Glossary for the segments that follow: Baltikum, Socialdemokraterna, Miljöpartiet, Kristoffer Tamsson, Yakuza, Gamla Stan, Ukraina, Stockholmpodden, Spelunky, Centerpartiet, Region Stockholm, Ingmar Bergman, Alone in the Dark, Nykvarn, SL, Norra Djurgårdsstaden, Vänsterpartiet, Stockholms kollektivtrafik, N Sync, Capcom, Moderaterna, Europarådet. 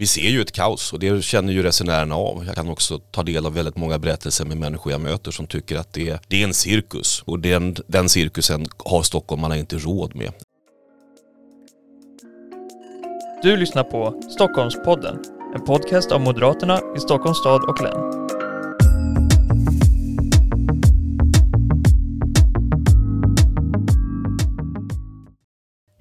vi ser ju ett kaos och det känner ju resenärerna av. Jag kan också ta del av väldigt många berättelser med människor jag möter som tycker att det är en cirkus. Och den cirkusen har stockholmarna inte råd med. Du lyssnar på Stockholmpodden, en podcast av Moderaterna i Stockholms stad och län.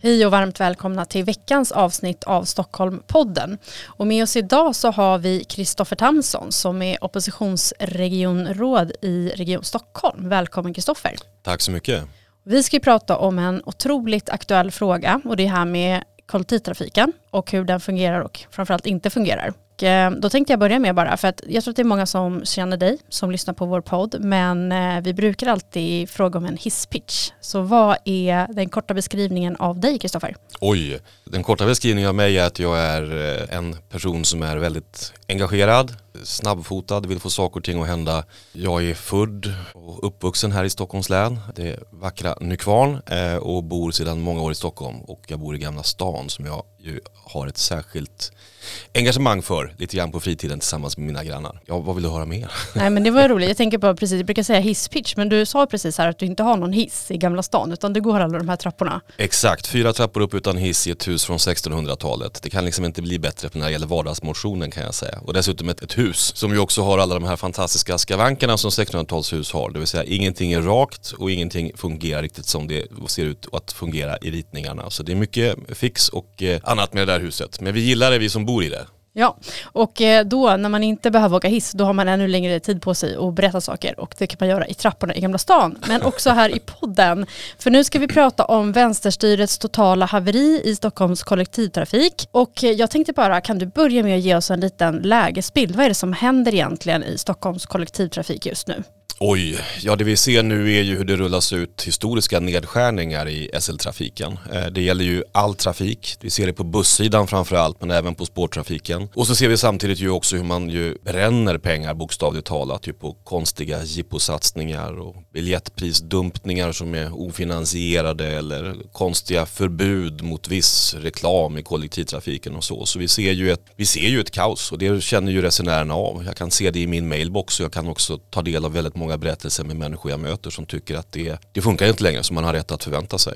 Hej och varmt välkomna till veckans avsnitt av Stockholmpodden. Och med oss idag så har vi Kristoffer Tamsson som är oppositionsregionråd i Region Stockholm. Välkommen Kristoffer. Tack så mycket. Vi ska prata om en otroligt aktuell fråga och det är här med kollektivtrafiken och hur den fungerar och framförallt inte fungerar. Då tänkte jag börja med bara, för att jag tror att det är många som känner dig som lyssnar på vår podd, men vi brukar alltid fråga om en hisspitch. Så vad är den korta beskrivningen av dig, Kristoffer? Oj, den korta beskrivningen av mig är att jag är en person som är väldigt engagerad, snabbfotad, vill få saker och ting att hända. Jag är född och uppvuxen här i Stockholms län, det vackra Nykvarn, och bor sedan många år i Stockholm och jag bor i Gamla Stan som jag ju har ett särskilt engagemang för lite grann på fritiden tillsammans med mina grannar. Ja, vad vill du höra mer? Nej, men det var roligt. Jag tänker på precis, jag brukar säga hisspitch, men du sa precis här att du inte har någon hiss i Gamla Stan utan du går alla de här trapporna. Exakt, 4 trappor upp utan hiss i ett hus från 1600-talet. Det kan liksom inte bli bättre när det gäller vardagsmotionen kan jag säga. Och dessutom ett hus som ju också har alla de här fantastiska skavankerna som 1600-talshus har. Det vill säga ingenting är rakt och ingenting fungerar riktigt som det ser ut att fungera i ritningarna. Så det är mycket fix och annat med det där huset. Men vi gillar det, vi som bor i det. Ja, och då när man inte behöver åka hiss, då har man ännu längre tid på sig att berätta saker. Och det kan man göra i trapporna i Gamla Stan, men också här i podden. För nu ska vi prata om vänsterstyrets totala haveri i Stockholms kollektivtrafik. Och jag tänkte bara, kan du börja med att ge oss en liten lägesbild? Vad är det som händer egentligen i Stockholms kollektivtrafik just nu? Oj, ja det vi ser nu är ju hur det rullas ut historiska nedskärningar i SL-trafiken. Det gäller ju all trafik, vi ser det på bussidan framförallt men även på spårtrafiken. Och så ser vi samtidigt ju också hur man ju bränner pengar bokstavligt talat ju på konstiga jipposatsningar och biljettprisdumpningar som är ofinansierade eller konstiga förbud mot viss reklam i kollektivtrafiken och så. Så vi ser ju ett kaos och det känner ju resenärerna av. Jag kan se det i min mailbox och jag kan också ta del av väldigt många berättelser med människor jag möter som tycker att det funkar inte längre som man har rätt att förvänta sig.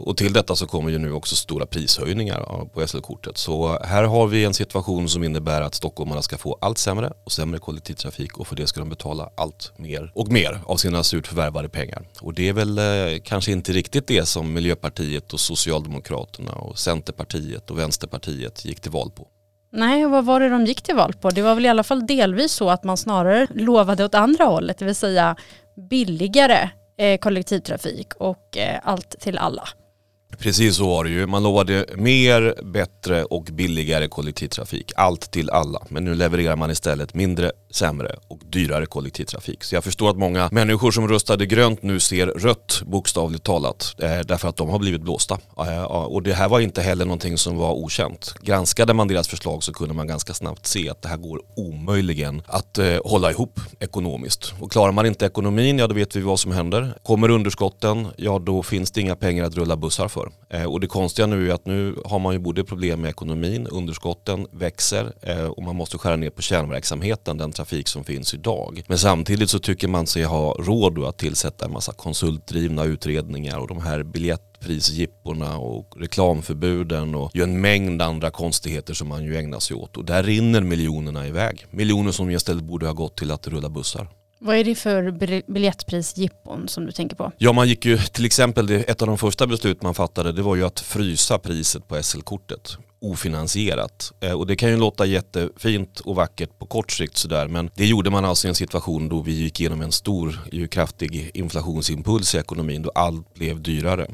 Och till detta så kommer ju nu också stora prishöjningar på SL-kortet. Så här har vi en situation som innebär att stockholmarna ska få allt sämre och sämre kollektivtrafik och för det ska de betala allt mer och mer av sina surt förvärvade pengar. Och det är väl kanske inte riktigt det som Miljöpartiet och Socialdemokraterna och Centerpartiet och Vänsterpartiet gick till val på. Nej, vad var det de gick till val på? Det var väl i alla fall delvis så att man snarare lovade åt andra hållet, det vill säga billigare kollektivtrafik och allt till alla. Precis så var det ju. Man lovade mer, bättre och billigare kollektivtrafik. Allt till alla. Men nu levererar man istället mindre, sämre och dyrare kollektivtrafik. Så jag förstår att många människor som röstade grönt nu ser rött bokstavligt talat. Därför att de har blivit blåsta. Och det här var inte heller någonting som var okänt. Granskade man deras förslag så kunde man ganska snabbt se att det här går omöjligen att hålla ihop ekonomiskt. Och klarar man inte ekonomin, ja då vet vi vad som händer. Kommer underskotten, ja då finns det inga pengar att rulla bussar för. Och det konstiga nu är att nu har man ju både problem med ekonomin, underskotten växer och man måste skära ner på kärnverksamheten, den trafik som finns idag. Men samtidigt så tycker man sig ha råd att tillsätta en massa konsultdrivna utredningar och de här biljettprisjipporna och reklamförbuden och ju en mängd andra konstigheter som man ju ägnar sig åt. Och där rinner miljonerna iväg. Miljoner som istället borde ha gått till att rulla bussar. Vad är det för biljettprisjippon som du tänker på? Ja, man gick ju till exempel, ett av de första beslut man fattade det var ju att frysa priset på SL-kortet. Ofinansierat. Och det kan ju låta jättefint och vackert på kort sikt sådär, men det gjorde man alltså i en situation då vi gick igenom en stor, kraftig inflationsimpuls i ekonomin då allt blev dyrare.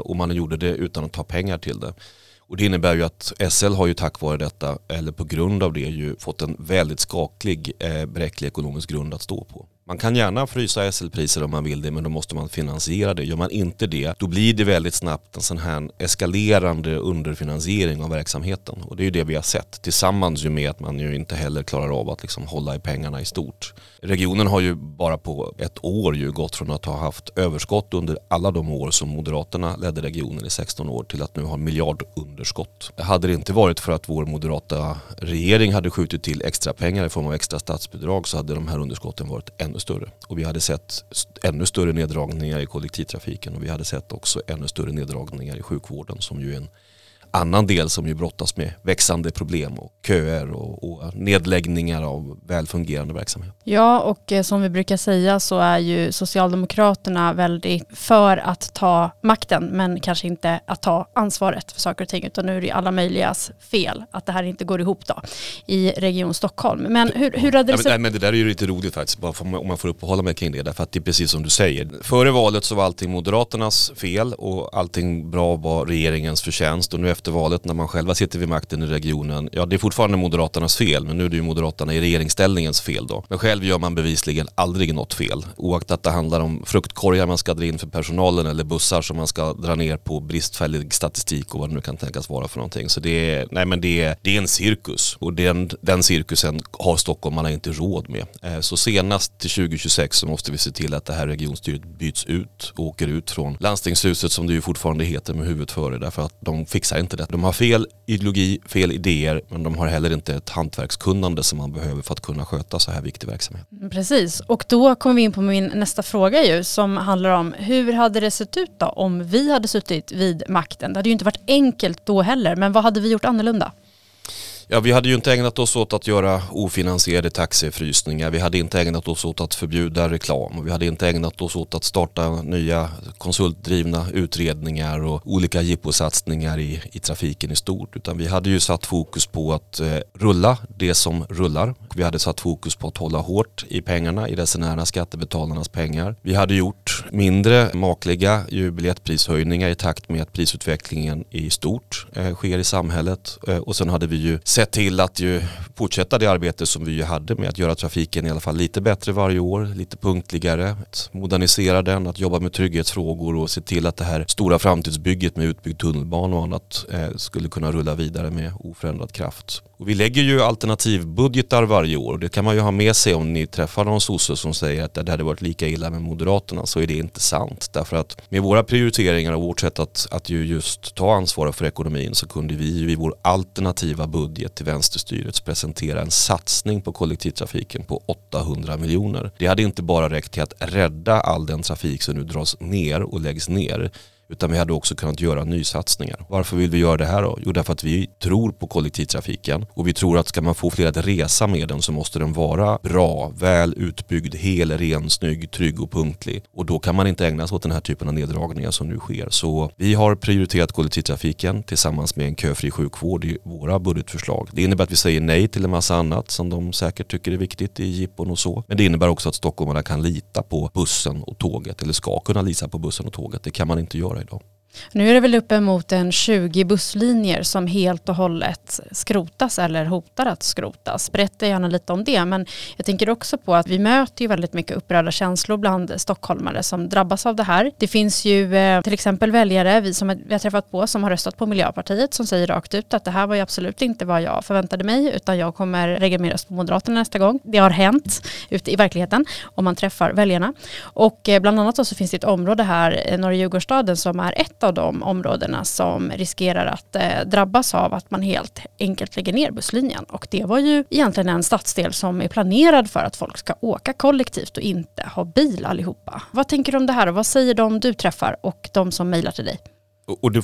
Och man gjorde det utan att ta pengar till det. Och det innebär ju att SL har ju tack vare detta, eller på grund av det, ju fått en väldigt skaklig, bräcklig ekonomisk grund att stå på. Man kan gärna frysa SL-priser om man vill det, men då måste man finansiera det. Gör man inte det, då blir det väldigt snabbt en sån här eskalerande underfinansiering av verksamheten. Och det är ju det vi har sett, tillsammans ju med att man ju inte heller klarar av att liksom hålla i pengarna i stort. Regionen har ju bara på ett år ju gått från att ha haft överskott under alla de år som Moderaterna ledde regionen i 16 år till att nu ha miljardunderskott. Hade det inte varit för att vår moderata regering hade skjutit till extra pengar i form av extra statsbidrag så hade de här underskotten varit ännu större. Och vi hade sett ännu större neddragningar i kollektivtrafiken och vi hade sett också ännu större neddragningar i sjukvården som ju är en annan del som ju brottas med växande problem och köer och nedläggningar av välfungerande verksamhet. Ja, och som vi brukar säga så är ju Socialdemokraterna väldigt för att ta makten men kanske inte att ta ansvaret för saker och ting, utan nu är det alla möjligas fel att det här inte går ihop då i Region Stockholm. Men hur hade det... Nej, men det där är ju lite roligt faktiskt, bara om man får uppehålla mig kring det, därför att det är precis som du säger. Före valet så var allting Moderaternas fel och allting bra var regeringens förtjänst, och nu efter valet när man själva sitter vid makten i regionen, ja det är fortfarande Moderaternas fel, men nu är det ju Moderaterna i regeringsställningens fel då. Men själv gör man bevisligen aldrig något fel, oaktat det handlar om fruktkorgar man ska dra in för personalen eller bussar som man ska dra ner på bristfällig statistik och vad det nu kan tänkas vara för någonting. Så det är en cirkus, och den cirkusen har stockholmarna inte råd med. Så senast till 2026 så måste vi se till att det här regionstyret byts ut och åker ut från landstingshuset, som det ju fortfarande heter, med huvudet före, därför att de fixar inte det. De har fel ideologi, fel idéer, men de har heller inte ett hantverkskunnande som man behöver för att kunna sköta så här viktig verksamhet. Precis, och då kommer vi in på min nästa fråga ju, som handlar om hur hade det sett ut då om vi hade suttit vid makten? Det hade ju inte varit enkelt då heller, men vad hade vi gjort annorlunda? Ja, vi hade ju inte ägnat oss åt att göra ofinansierade taxifrysningar. Vi hade inte ägnat oss åt att förbjuda reklam. Vi hade inte ägnat oss åt att starta nya konsultdrivna utredningar och olika jipposatsningar i trafiken i stort. Utan vi hade ju satt fokus på att rulla det som rullar. Vi hade satt fokus på att hålla hårt i pengarna, i resenärerna, skattebetalarnas pengar. Vi hade gjort mindre makliga biljettprishöjningar i takt med att prisutvecklingen i stort sker i samhället. Och sen hade vi ju sett till att ju fortsätta det arbete som vi ju hade med att göra trafiken i alla fall lite bättre varje år, lite punktligare, att modernisera den, att jobba med trygghetsfrågor och se till att det här stora framtidsbygget med utbyggd tunnelbana och annat skulle kunna rulla vidare med oförändrad kraft. Och vi lägger ju alternativbudgetar varje år, och det kan man ju ha med sig om ni träffar någon sosse som säger att det hade varit lika illa med Moderaterna, så är det inte sant. Därför att med våra prioriteringar och vårt sätt att ju just ta ansvar för ekonomin så kunde vi ju i vår alternativa budget till vänsterstyret presentera en satsning på kollektivtrafiken på 800 miljoner. Det hade inte bara räckt till att rädda all den trafik som nu dras ner och läggs ner, utan vi hade också kunnat göra nysatsningar. Varför vill vi göra det här då? Jo, därför att vi tror på kollektivtrafiken, och vi tror att ska man få fler att resa med den så måste den vara bra, väl utbyggd, hel, ren, snygg, trygg och punktlig. Och då kan man inte ägna sig åt den här typen av neddragningar som nu sker. Så vi har prioriterat kollektivtrafiken tillsammans med en köfri sjukvård i våra budgetförslag. Det innebär att vi säger nej till en massa annat som de säkert tycker är viktigt i jippon och så. Men det innebär också att stockholmarna kan lita på bussen och tåget, eller ska kunna lita på bussen och tåget. Det kan man inte göra idag. Nu är det väl uppemot en 20 busslinjer som helt och hållet skrotas eller hotar att skrotas. Berätta gärna lite om det, men jag tänker också på att vi möter ju väldigt mycket upprörda känslor bland stockholmare som drabbas av det här. Det finns ju till exempel väljare vi har träffat på som har röstat på Miljöpartiet som säger rakt ut att det här var ju absolut inte vad jag förväntade mig, utan jag kommer lägga min röst på Moderaterna nästa gång. Det har hänt ute i verkligheten om man träffar väljarna. Och bland annat så finns det ett område här, Norra Djurgårdsstaden, som är ett av de områdena som riskerar att drabbas av att man helt enkelt lägger ner busslinjen. Och det var ju egentligen en stadsdel som är planerad för att folk ska åka kollektivt och inte ha bil allihopa. Vad tänker du om det här och vad säger de du träffar och de som mejlar till dig? Och det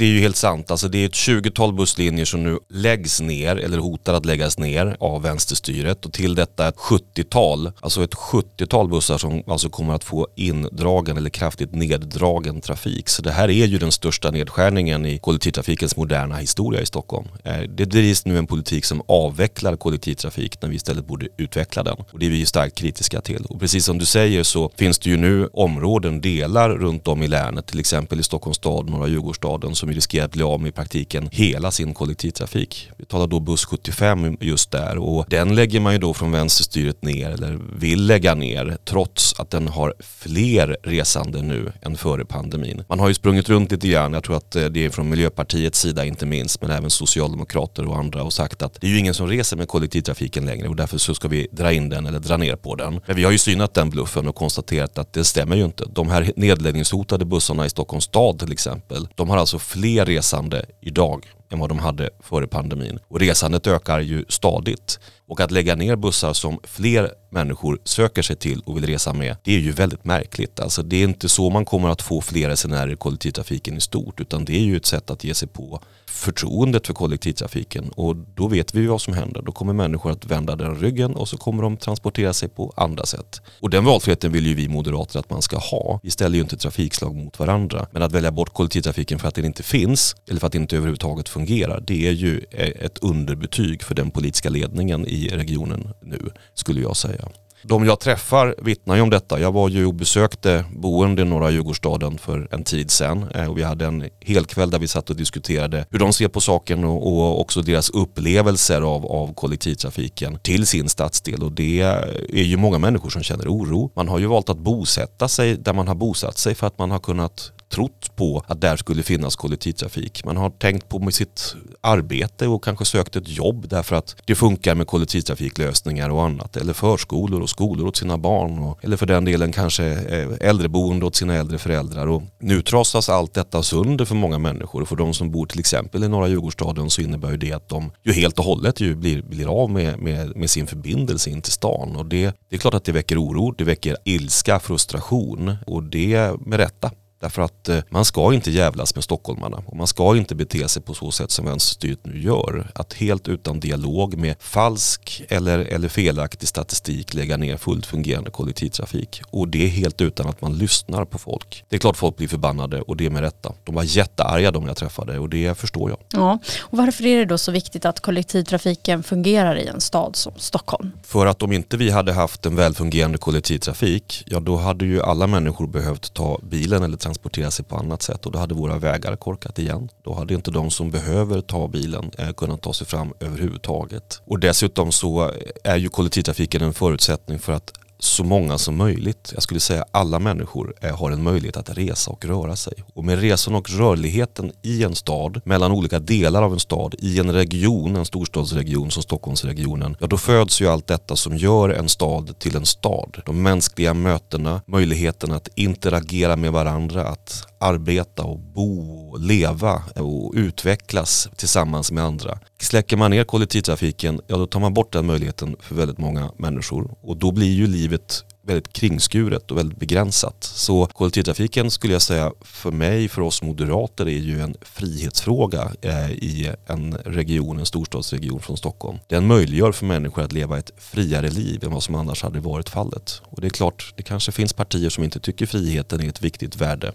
är ju helt sant. Alltså det är ett 20-tal busslinjer som nu läggs ner eller hotar att läggas ner av vänsterstyret. Och till detta ett 70-tal bussar som alltså kommer att få indragen eller kraftigt neddragen trafik. Så det här är ju den största nedskärningen i kollektivtrafikens moderna historia i Stockholm. Det drivs nu en politik som avvecklar kollektivtrafik när vi istället borde utveckla den. Och det är vi ju starkt kritiska till. Och precis som du säger så finns det ju nu områden, delar runt om i länet, till exempel i Stockholms stad, några norra Djurgårdsstaden som riskerar att bli av med i praktiken hela sin kollektivtrafik. Vi talar då buss 75 just där, och den lägger man ju då från vänsterstyret ner, eller vill lägga ner, trots att den har fler resande nu än före pandemin. Man har ju sprungit runt lite grann, jag tror att det är från Miljöpartiets sida inte minst, men även Socialdemokrater och andra, och sagt att det är ju ingen som reser med kollektivtrafiken längre och därför så ska vi dra in den eller dra ner på den. Men vi har ju synat den bluffen och konstaterat att det stämmer ju inte. De här nedläggningshotade bussarna i Stockholms stad till exempel, de har alltså fler resande idag än vad de hade före pandemin. Och resandet ökar ju stadigt. Och att lägga ner bussar som fler människor söker sig till och vill resa med, det är ju väldigt märkligt. Alltså det är inte så man kommer att få fler resenärer i kollektivtrafiken i stort, utan det är ju ett sätt att ge sig på förtroendet för kollektivtrafiken. Och då vet vi vad som händer. Då kommer människor att vända den ryggen och så kommer de transportera sig på andra sätt. Och den valfriheten vill ju vi moderater att man ska ha. Vi ställer ju inte trafikslag mot varandra. Men att välja bort kollektivtrafiken för att den inte finns eller för att den inte överhuvudtaget fungerar, det är ju ett underbetyg för den politiska ledningen i regionen nu, skulle jag säga. De jag träffar vittnar ju om detta. Jag var ju och besökte boende i norra Djurgårdsstaden för en tid sedan, och vi hade en hel kväll där vi satt och diskuterade hur de ser på saken och också deras upplevelser av kollektivtrafiken till sin stadsdel, och det är ju många människor som känner oro. Man har ju valt att bosätta sig där man har bosatt sig för att man har kunnat trott på att där skulle finnas kollektivtrafik. Man har tänkt på sitt arbete och kanske sökt ett jobb därför att det funkar med kollektivtrafiklösningar och annat. Eller förskolor och skolor åt sina barn. Eller för den delen kanske äldreboende åt sina äldre föräldrar. Och nu trasas allt detta sönder för många människor. Och för de som bor till exempel i norra Djurgårdsstaden så innebär ju det att de ju helt och hållet ju blir av med sin förbindelse in till stan. Och det är klart att det väcker oro, det väcker ilska, frustration, och det med rätta. Därför att man ska inte jävlas med stockholmarna, och man ska inte bete sig på så sätt som vänsterstyret nu gör. Att helt utan dialog med falsk eller felaktig statistik lägga ner fullt fungerande kollektivtrafik. Och det är helt utan att man lyssnar på folk. Det är klart folk blir förbannade, och det är med rätta. De var jättearga de jag träffade, och det förstår jag. Ja, och varför är det då så viktigt att kollektivtrafiken fungerar i en stad som Stockholm? För att om inte vi hade haft en välfungerande kollektivtrafik, ja då hade ju alla människor behövt ta bilen eller transportera sig på annat sätt, och då hade våra vägar korkat igen. Då hade inte de som behöver ta bilen kunnat ta sig fram överhuvudtaget. Och dessutom så är ju kollektivtrafiken en förutsättning för att så många som möjligt, jag skulle säga alla människor, har en möjlighet att resa och röra sig. Och med resan och rörligheten i en stad, mellan olika delar av en stad, i en region, en storstadsregion som Stockholmsregionen, ja då föds ju allt detta som gör en stad till en stad. De mänskliga mötena, möjligheten att interagera med varandra, att arbeta och bo, leva och utvecklas tillsammans med andra. Släcker man ner kollektivtrafiken, ja då tar man bort den möjligheten för väldigt många människor, och då blir ju livet väldigt kringskuret och väldigt begränsat. Så kollektivtrafiken, skulle jag säga, för mig, för oss moderater, är ju en frihetsfråga i en region, en storstadsregion från Stockholm. Den möjliggör för människor att leva ett friare liv än vad som annars hade varit fallet. Och det är klart, det kanske finns partier som inte tycker friheten är ett viktigt värde.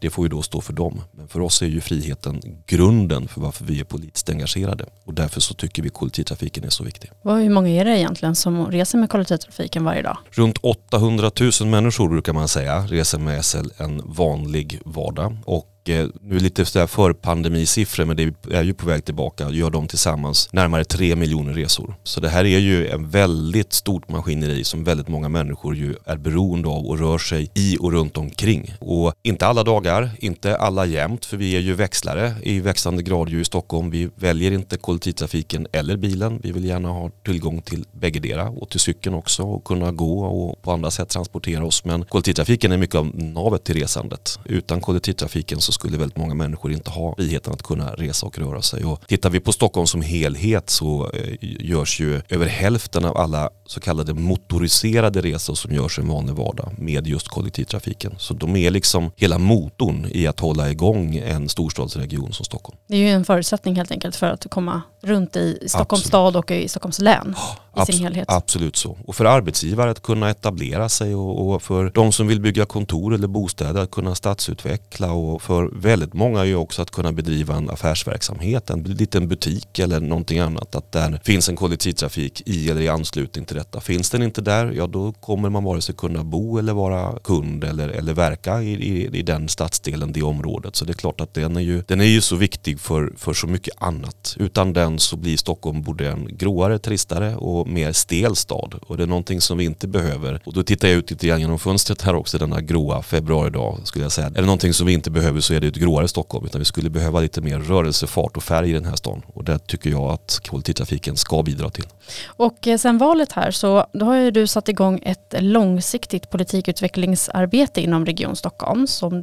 Det får ju då stå för dem. Men för oss är ju friheten grunden för varför vi är politiskt engagerade. Och därför så tycker vi kollektivtrafiken är så viktig. Hur många är det egentligen som reser med kollektivtrafiken varje dag? Runt 800 000 människor brukar man säga reser med SL en vanlig vardag, och nu är lite för pandemisiffror, men det är ju på väg tillbaka. Gör de tillsammans närmare 3 miljoner resor. Så det här är ju en väldigt stort maskineri som väldigt många människor ju är beroende av och rör sig i och runt omkring. Och inte alla dagar, inte alla jämt, för vi är ju växlare i växande grad ju i Stockholm. Vi väljer inte kollektivtrafiken eller bilen. Vi vill gärna ha tillgång till bäggedera och till cykeln också, och kunna gå och på andra sätt transportera oss. Men kollektivtrafiken är mycket av navet till resandet. Utan kollektivtrafiken så skulle väldigt många människor inte ha friheten att kunna resa och röra sig. Och tittar vi på Stockholm som helhet så görs ju över hälften av alla så kallade motoriserade resor som görs i en vanlig vardag med just kollektivtrafiken. Så de är liksom hela motorn i att hålla igång en storstadsregion som Stockholm. Det är ju en förutsättning helt enkelt för att komma runt i Stockholms stad och i Stockholms län. sin helhet. Absolut så. Och för arbetsgivare att kunna etablera sig och för de som vill bygga kontor eller bostäder att kunna stadsutveckla och för väldigt många ju också att kunna bedriva en affärsverksamhet, en liten butik eller någonting annat. Att där finns en kollektivtrafik i eller i anslutning till detta. Finns den inte där, ja då kommer man vare sig kunna bo eller vara kund eller verka i den stadsdelen, det området. Så det är klart att den är ju så viktig för så mycket annat. Utan den så blir Stockholm både en gråare, tristare och mer stel stad. Och det är någonting som vi inte behöver. Och då tittar jag ut lite grann genom fönstret här också denna gråa februaridag skulle jag säga. Är det någonting som vi inte behöver så är det ett gråare Stockholm, utan vi skulle behöva lite mer rörelsefart och färg i den här stan. Och det tycker jag att kollektivtrafiken ska bidra till. Och sen valet här så då har ju du satt igång ett långsiktigt politikutvecklingsarbete inom Region Stockholm som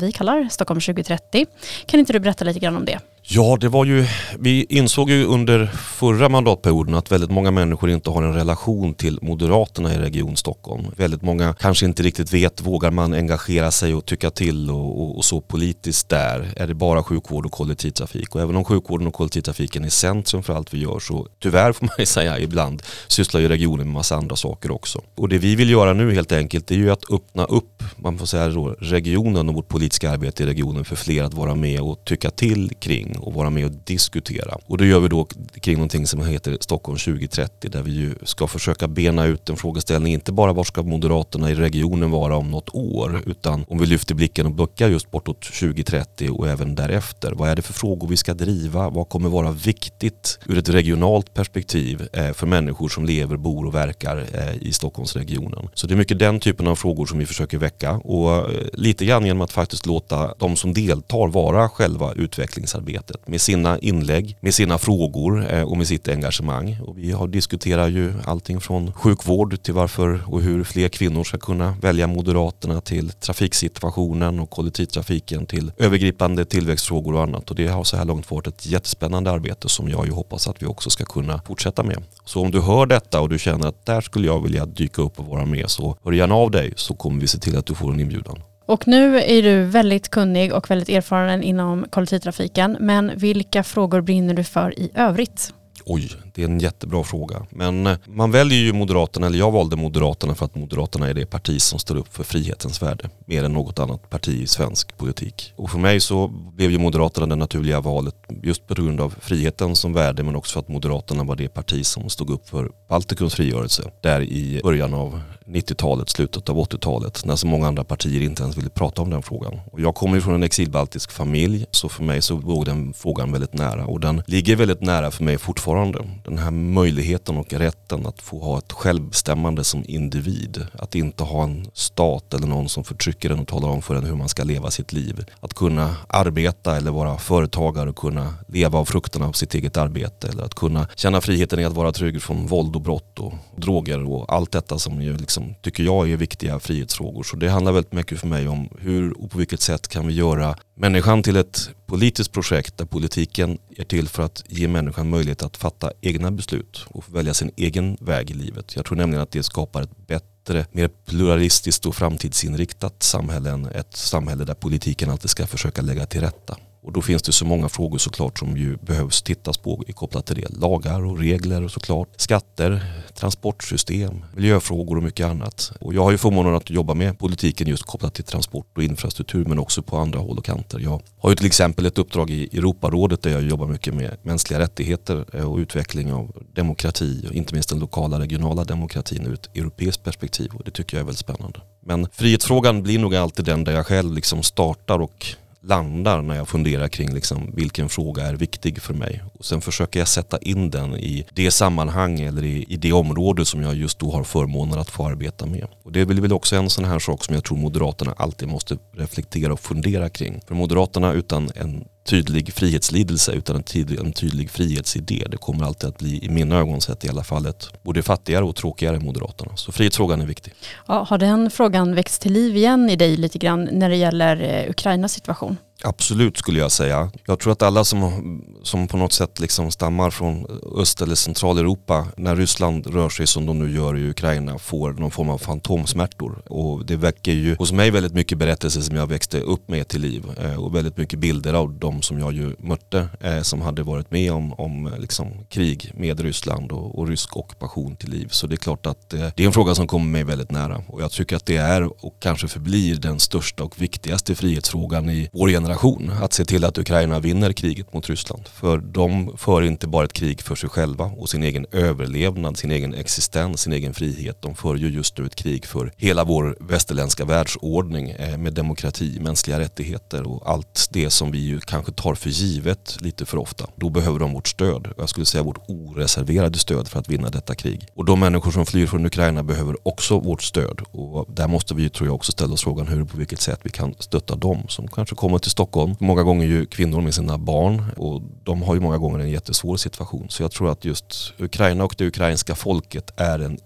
vi kallar Stockholm 2030. Kan inte du berätta lite grann om det? Ja, det var ju, vi insåg ju under förra mandatperioden att väldigt många människor inte har en relation till Moderaterna i Region Stockholm. Väldigt många kanske inte riktigt vet, vågar man engagera sig och tycka till och så politiskt där? Är det bara sjukvård och kollektivtrafik? Och även om sjukvården och kollektivtrafiken är centrum för allt vi gör så tyvärr får man ju säga ibland sysslar ju regionen med massa andra saker också. Och det vi vill göra nu helt enkelt är ju att öppna upp, man får säga då, regionen och vårt politiska arbete i regionen för fler att vara med och tycka till kring. Och vara med och diskutera. Och det gör vi då kring någonting som heter Stockholm 2030 där vi ju ska försöka bena ut en frågeställning. Inte bara var ska Moderaterna i regionen vara om något år utan om vi lyfter blicken och böckar just bortåt 2030 och även därefter. Vad är det för frågor vi ska driva? Vad kommer vara viktigt ur ett regionalt perspektiv för människor som lever, bor och verkar i Stockholmsregionen? Så det är mycket den typen av frågor som vi försöker väcka och lite grann genom att faktiskt låta de som deltar vara själva utvecklingsarbetet. Med sina inlägg, med sina frågor och med sitt engagemang. Och vi har diskuterat ju allting från sjukvård till varför och hur fler kvinnor ska kunna välja Moderaterna till trafiksituationen och kollektivtrafiken till övergripande tillväxtfrågor och annat. Och det har så här långt varit ett jättespännande arbete som jag ju hoppas att vi också ska kunna fortsätta med. Så om du hör detta och du känner att där skulle jag vilja dyka upp och vara med så hör gärna av dig så kommer vi se till att du får en inbjudan. Och nu är du väldigt kunnig och väldigt erfaren inom kollektivtrafiken. Men vilka frågor brinner du för i övrigt? Oj, det är en jättebra fråga. Men man väljer ju Moderaterna, eller jag valde Moderaterna för att Moderaterna är det parti som står upp för frihetens värde. Mer än något annat parti i svensk politik. Och för mig så blev ju Moderaterna det naturliga valet just på grund av friheten som värde. Men också för att Moderaterna var det parti som stod upp för Baltikums frigörelse. Där i början av 90-talet, slutet av 80-talet. När så många andra partier inte ens ville prata om den frågan. Och jag kommer ju från en exilbaltisk familj. Så för mig så låg den frågan väldigt nära. Och den ligger väldigt nära för mig fortfarande. Den här möjligheten och rätten att få ha ett självbestämmande som individ. Att inte ha en stat eller någon som förtrycker den och talar om för en hur man ska leva sitt liv. Att kunna arbeta eller vara företagare och kunna leva av frukterna av sitt eget arbete. Eller att kunna känna friheten i att vara trygg från våld och brott och droger och allt detta som ju liksom, tycker jag är viktiga frihetsfrågor. Så det handlar väldigt mycket för mig om hur och på vilket sätt kan vi göra människan till ett politiskt projekt där politiken är till för att ge människan möjlighet att fatta egna beslut och välja sin egen väg i livet. Jag tror nämligen att det skapar ett bättre, mer pluralistiskt och framtidsinriktat samhälle än ett samhälle där politiken alltid ska försöka lägga till rätta. Och då finns det så många frågor såklart som ju behövs tittas på kopplat till det. Lagar och regler och såklart. Skatter, transportsystem, miljöfrågor och mycket annat. Och jag har ju förmånen att jobba med politiken just kopplat till transport och infrastruktur men också på andra håll och kanter. Jag har ju till exempel ett uppdrag i Europarådet där jag jobbar mycket med mänskliga rättigheter och utveckling av demokrati och inte minst den lokala regionala demokratin ur ett europeiskt perspektiv. Och det tycker jag är väldigt spännande. Men frihetsfrågan blir nog alltid den där jag själv liksom startar och landar när jag funderar kring liksom vilken fråga är viktig för mig. Och sen försöker jag sätta in den i det sammanhang eller i det område som jag just då har förmånen att få arbeta med. Och det är väl också en sån här sak som jag tror Moderaterna alltid måste reflektera och fundera kring. För Moderaterna utan en tydlig frihetslidelse, utan en tydlig frihetsidé. Det kommer alltid att bli, i mina ögon sett i alla fall, ett både fattigare och tråkigare än Moderaterna. Så frihetsfrågan är viktig. Ja, har den frågan växt till liv igen i dig lite grann när det gäller Ukrainas situation? Absolut skulle jag säga. Jag tror att alla som på något sätt liksom stammar från Öst- eller Centraleuropa när Ryssland rör sig som de nu gör i Ukraina får någon form av fantomsmärtor. Och det väcker ju hos mig väldigt mycket berättelser som jag växte upp med till liv och väldigt mycket bilder av de som jag ju mötte som hade varit med om liksom krig med Ryssland och rysk ockupation till liv. Så det är klart att det är en fråga som kommer mig väldigt nära och jag tycker att det är och kanske förblir den största och viktigaste frihetsfrågan i vår generation, att se till att Ukraina vinner kriget mot Ryssland. För de för inte bara ett krig för sig själva och sin egen överlevnad, sin egen existens, sin egen frihet. De för ju just nu ett krig för hela vår västerländska världsordning med demokrati, mänskliga rättigheter och allt det som vi ju kanske tar för givet lite för ofta. Då behöver de vårt stöd, jag skulle säga vårt oreserverade stöd för att vinna detta krig. Och de människor som flyr från Ukraina behöver också vårt stöd och där måste vi, tror jag, också ställa oss frågan hur och på vilket sätt vi kan stötta dem som kanske kommer till Stockholm. Många gånger ju kvinnor med sina barn och de har ju många gånger en jättesvår situation. Så jag tror att just Ukraina och det ukrainska folket är en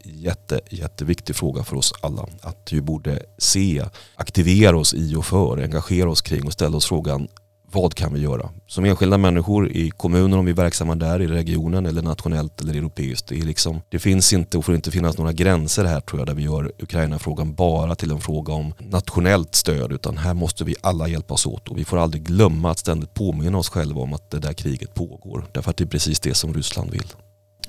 jätteviktig fråga för oss alla. Att vi borde se, aktivera oss i och för, engagera oss kring och ställa oss frågan: vad kan vi göra? Som enskilda människor i kommunen, om vi är verksamma där, i regionen eller nationellt eller europeiskt. Det är liksom, det finns inte och får inte finnas några gränser här, tror jag, där vi gör Ukraina-frågan bara till en fråga om nationellt stöd, utan här måste vi alla hjälpas åt och vi får aldrig glömma att ständigt påminna oss själva om att det där kriget pågår, därför att det är precis det som Ryssland vill.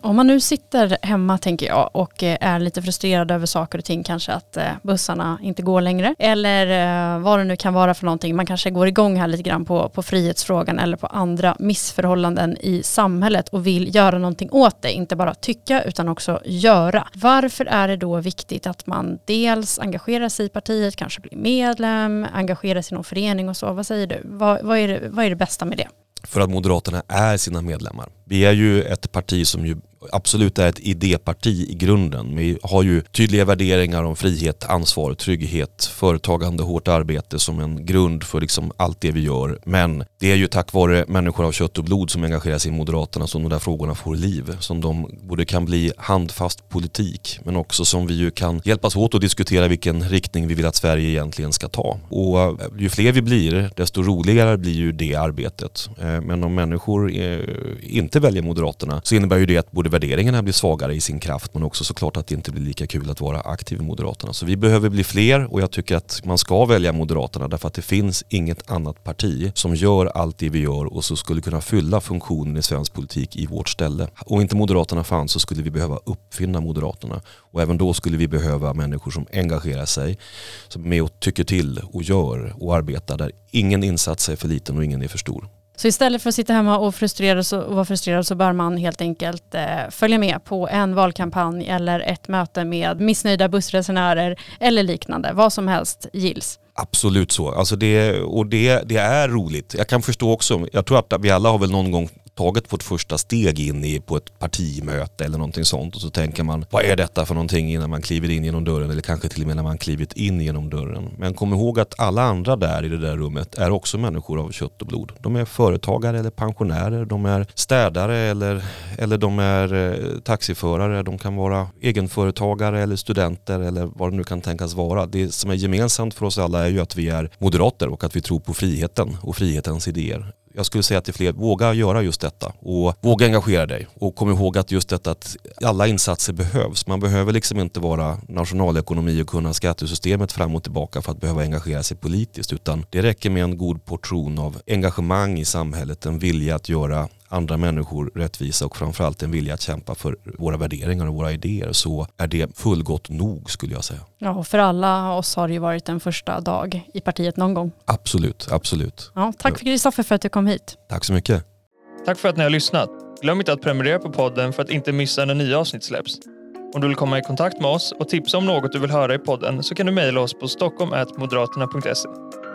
Om man nu sitter hemma, tänker jag, och är lite frustrerad över saker och ting, kanske att bussarna inte går längre eller vad det nu kan vara för någonting. Man kanske går igång här lite grann på frihetsfrågan eller på andra missförhållanden i samhället och vill göra någonting åt det. Inte bara tycka utan också göra. Varför är det då viktigt att man dels engagerar sig i partiet, kanske blir medlem, engagerar sig i någon förening och så? Vad säger du? Vad är det bästa med det? För att Moderaterna är sina medlemmar. Vi är ju ett parti som ju absolut är ett idéparti i grunden. Vi har ju tydliga värderingar om frihet, ansvar, trygghet, företagande, hårt arbete som en grund för liksom allt det vi gör. Men det är ju tack vare människor av kött och blod som engagerar sig i Moderaterna som de där frågorna får liv. Som de både kan bli handfast politik, men också som vi ju kan hjälpas åt att diskutera vilken riktning vi vill att Sverige egentligen ska ta. Och ju fler vi blir, desto roligare blir ju det arbetet. Men om människor inte väljer Moderaterna så innebär ju det att både värderingarna blir svagare i sin kraft, men också såklart att det inte blir lika kul att vara aktiv i Moderaterna. Så vi behöver bli fler och jag tycker att man ska välja Moderaterna därför att det finns inget annat parti som gör allt det vi gör och så skulle kunna fylla funktionen i svensk politik i vårt ställe. Och inte Moderaterna fanns så skulle vi behöva uppfinna Moderaterna och även då skulle vi behöva människor som engagerar sig, som är med och tycker till och gör och arbetar, där ingen insats är för liten och ingen är för stor. Så istället för att sitta hemma och vara frustrerad så bör man helt enkelt följa med på en valkampanj eller ett möte med missnöjda bussresenärer eller liknande. Vad som helst gills. Absolut så. Alltså det är roligt. Jag kan förstå också. Jag tror att vi alla har väl någon gång tagit vårt första steg in på ett partimöte eller någonting sånt och så tänker man, vad är detta för någonting innan man kliver in genom dörren eller kanske till och med när man klivit in genom dörren. Men kom ihåg att alla andra där i det där rummet är också människor av kött och blod. De är företagare eller pensionärer, de är städare eller de är taxiförare, de kan vara egenföretagare eller studenter eller vad det nu kan tänkas vara. Det som är gemensamt för oss alla är ju att vi är moderater och att vi tror på friheten och frihetens idéer. Jag skulle säga till fler, våga göra just detta och våga engagera dig. Och kom ihåg att just detta, att alla insatser behövs. Man behöver liksom inte vara nationalekonomi och kunna skattesystemet fram och tillbaka för att behöva engagera sig politiskt. Utan det räcker med en god portion av engagemang i samhället, en vilja att göra andra människor rättvisa och framförallt en vilja att kämpa för våra värderingar och våra idéer, så är det fullgott nog, skulle jag säga. Ja, för alla oss har det ju varit en första dag i partiet någon gång. Absolut, absolut. Ja, tack Kristoffer för att du kom hit. Tack så mycket. Tack för att ni har lyssnat. Glöm inte att prenumerera på podden för att inte missa när nya avsnitt släpps. Om du vill komma i kontakt med oss och tipsa om något du vill höra i podden så kan du mejla oss på stockholm@moderaterna.se.